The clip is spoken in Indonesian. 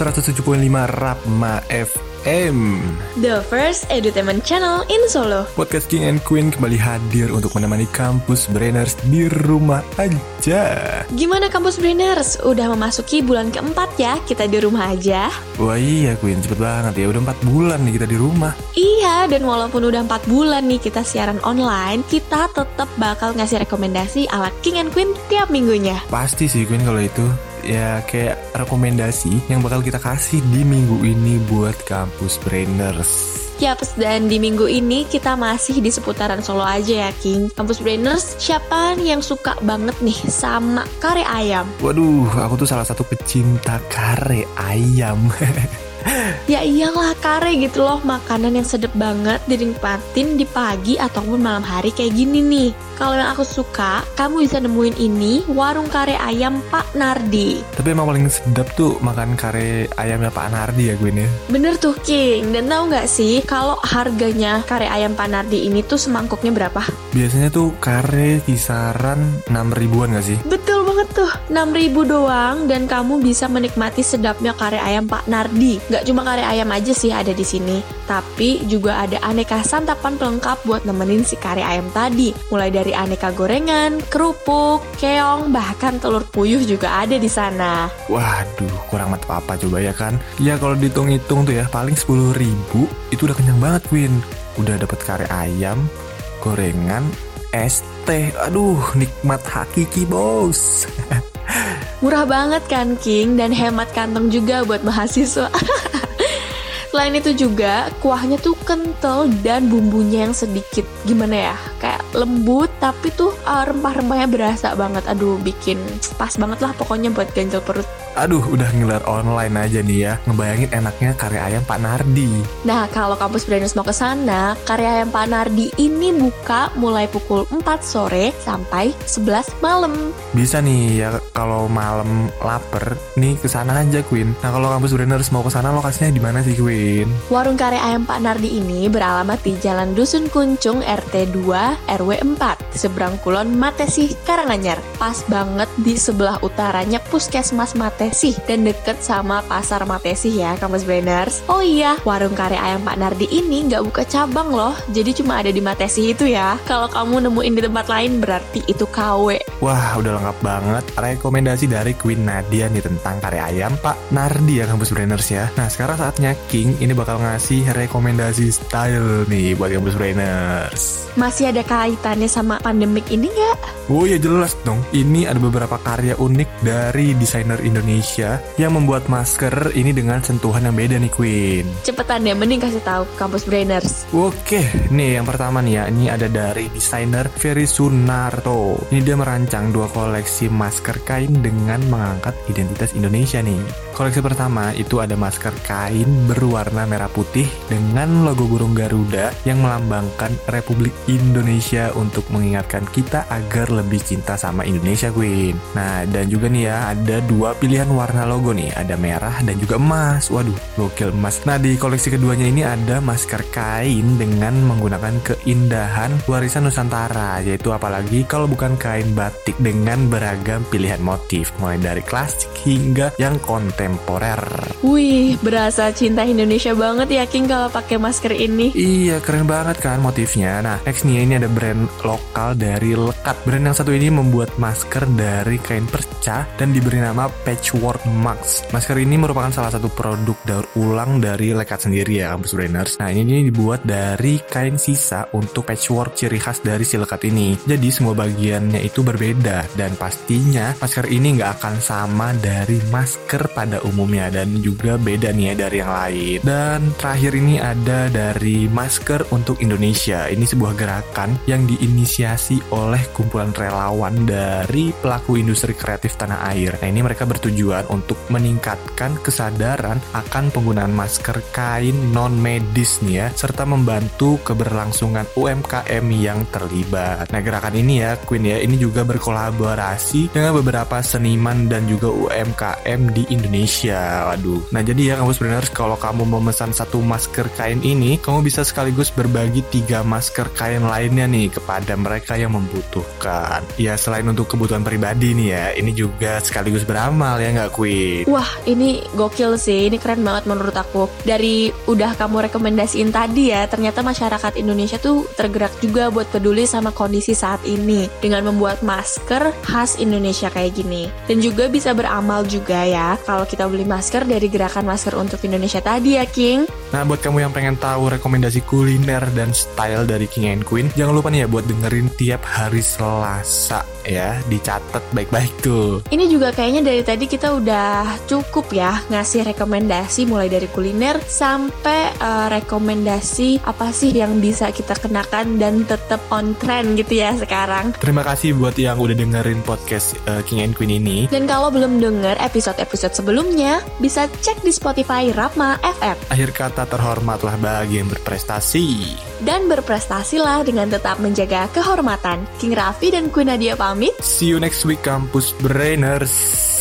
107.5 Rapma FM, the first edutainment channel in Solo. Podcast King and Queen kembali hadir untuk menemani Kampus Brainers di rumah aja. Gimana Kampus Brainers? Udah memasuki bulan keempat ya kita di rumah aja? Wah iya Queen, cepet banget ya. Udah 4 bulan nih kita di rumah. Iya, dan walaupun udah 4 bulan nih kita siaran online, kita tetap bakal ngasih rekomendasi ala King and Queen tiap minggunya. Pasti sih Queen kalau itu. Ya kayak rekomendasi yang bakal kita kasih di minggu ini buat Kampus Brainers. Yaps, dan di minggu ini kita masih di seputaran Solo aja ya King. Kampus Brainers, siapa yang suka banget nih sama kare ayam? Waduh, aku tuh salah satu pecinta kare ayam. Ya iyalah, kare gitu loh, makanan yang sedap banget dinikmatin di pagi ataupun malam hari kayak gini nih. Kalau yang aku suka, kamu bisa nemuin ini warung kare ayam Pak Nardi. Tapi emang paling sedap tuh makan kare ayamnya Pak Nardi ya gue nih. Bener tuh King, dan tahu nggak sih kalau harganya kare ayam Pak Nardi ini tuh semangkuknya berapa? Biasanya tuh kare kisaran 6.000-an nggak sih? Betul banget tuh, 6.000 doang, dan kamu bisa menikmati sedapnya kare ayam Pak Nardi. Gak cuma kare ayam aja sih ada di sini, tapi juga ada aneka santapan pelengkap buat nemenin si kare ayam tadi. Mulai dari aneka gorengan, kerupuk, keong, bahkan telur puyuh juga ada di sana. Waduh, kurang mat apa coba ya kan? Ya kalau dihitung-hitung tuh ya, paling 10.000 itu udah kenyang banget Win. Udah dapat kare ayam, gorengan, es, teh. Aduh, nikmat hakiki bos. Murah banget kan King, dan hemat kantong juga buat mahasiswa. Selain itu juga kuahnya tuh kental dan bumbunya yang sedikit gimana ya, kayak lembut tapi tuh rempah-rempahnya berasa banget. Aduh, bikin pas banget lah pokoknya buat ganjel perut. Aduh, udah ngelar online aja nih ya, ngebayangin enaknya kare ayam Pak Nardi. Nah, kalau Kampus Brainers mau kesana, kare ayam Pak Nardi ini buka mulai pukul 4 sore sampai 11 malam. Bisa nih ya kalau malam lapar nih kesana aja Queen. Nah, kalau Kampus Brainers mau kesana lokasinya di mana sih Queen? Warung kare ayam Pak Nardi ini beralamat di Jalan Dusun Kuncung RT 2 RW 4, seberang Kulon Matesih Karanganyar. Pas banget di sebelah utaranya Puskesmas Matesih dan deket sama Pasar Matesih ya Kampus Brainers. Oh iya, warung kare ayam Pak Nardi ini nggak buka cabang loh, jadi cuma ada di Matesih itu ya. Kalau kamu nemuin di tempat lain berarti itu KW. Wah, udah lengkap banget rekomendasi dari Queen Nadia nih tentang kare ayam Pak Nardi ya Kampus Brainers ya. Nah, sekarang saatnya King ini bakal ngasih rekomendasi style nih buat Kampus Brainers. Masih ada kaitannya sama pandemik ini nggak? Oh ya jelas dong, ini ada beberapa karya unik dari desainer Indonesia yang membuat masker ini dengan sentuhan yang beda nih Queen. Cepetan deh, mending kasih tahu Kampus Brainers. Oke, nih yang pertama nih ya, ini ada dari desainer Feri Sunarto. Ini dia merancang dua koleksi masker kain dengan mengangkat identitas Indonesia nih. Koleksi pertama itu ada masker kain berwarna merah putih dengan logo burung Garuda yang melambangkan Republik Indonesia untuk mengingatkan kita agar lebih cinta sama Indonesia Queen. Nah, dan juga nih ya ada dua pilihan warna logo nih, ada merah dan juga emas. Waduh, gokil emas. Nah, di koleksi keduanya ini ada masker kain dengan menggunakan keindahan warisan Nusantara, yaitu apalagi kalau bukan kain batik dengan beragam pilihan motif, mulai dari klasik hingga yang kontemporer. Wih, berasa cinta Indonesia banget ya King kalau pakai masker ini. Iya, keren banget kan motifnya. Nah, next nih ini ada brand lokal dari Lekat. Brand yang satu ini membuat masker dari kain perca dan diberi nama Patchwork Max. Masker ini merupakan salah satu produk daur ulang dari Lekat sendiri ya Kampus Brainers. Nah, ini dibuat dari kain sisa untuk patchwork, ciri khas dari si Lekat ini. Jadi semua bagiannya itu berbeda dan pastinya masker ini nggak akan sama dari masker pada umumnya dan juga beda nih ya dari yang lain. Dan terakhir ini ada dari Masker untuk Indonesia. Ini sebuah gerakan yang diinisiasi oleh kumpulan relawan dari pelaku industri kreatif tanah air. Nah, ini mereka bertujuan untuk meningkatkan kesadaran akan penggunaan masker kain non-medis nih ya, serta membantu keberlangsungan UMKM yang terlibat. Nah, gerakan ini ya Queen ya, ini juga berkolaborasi dengan beberapa seniman dan juga UMKM di Indonesia. Waduh. Nah, jadi ya Kampus Brainers, kalau kamu memesan satu masker kain ini, kamu bisa sekaligus berbagi 3 masker kain lainnya lainnya nih kepada mereka yang membutuhkan. Ya selain untuk kebutuhan pribadi nih ya, ini juga sekaligus beramal ya nggak Queen? Wah ini gokil sih, ini keren banget menurut aku. Dari udah kamu rekomendasiin tadi ya, ternyata masyarakat Indonesia tuh tergerak juga buat peduli sama kondisi saat ini dengan membuat masker khas Indonesia kayak gini. Dan juga bisa beramal juga ya kalau kita beli masker dari gerakan masker untuk Indonesia tadi ya King. Nah buat kamu yang pengen tahu rekomendasi kuliner dan style dari King and Queen, jangan lupa nih ya buat dengerin tiap hari Selasa ya, dicatat baik-baik tuh. Ini juga kayaknya dari tadi kita udah cukup ya ngasih rekomendasi mulai dari kuliner sampai rekomendasi apa sih yang bisa kita kenakan dan tetap on trend gitu ya sekarang. Terima kasih buat yang udah dengerin podcast King and Queen ini. Dan kalau belum denger episode-episode sebelumnya, bisa cek di Spotify Rapma FM. Akhir kata, terhormatlah bagi yang berprestasi. Dan berprestasilah dengan tetap menjaga kehormatan. King Raffi dan Queen Nadia pamit. See you next week Kampus Brainers.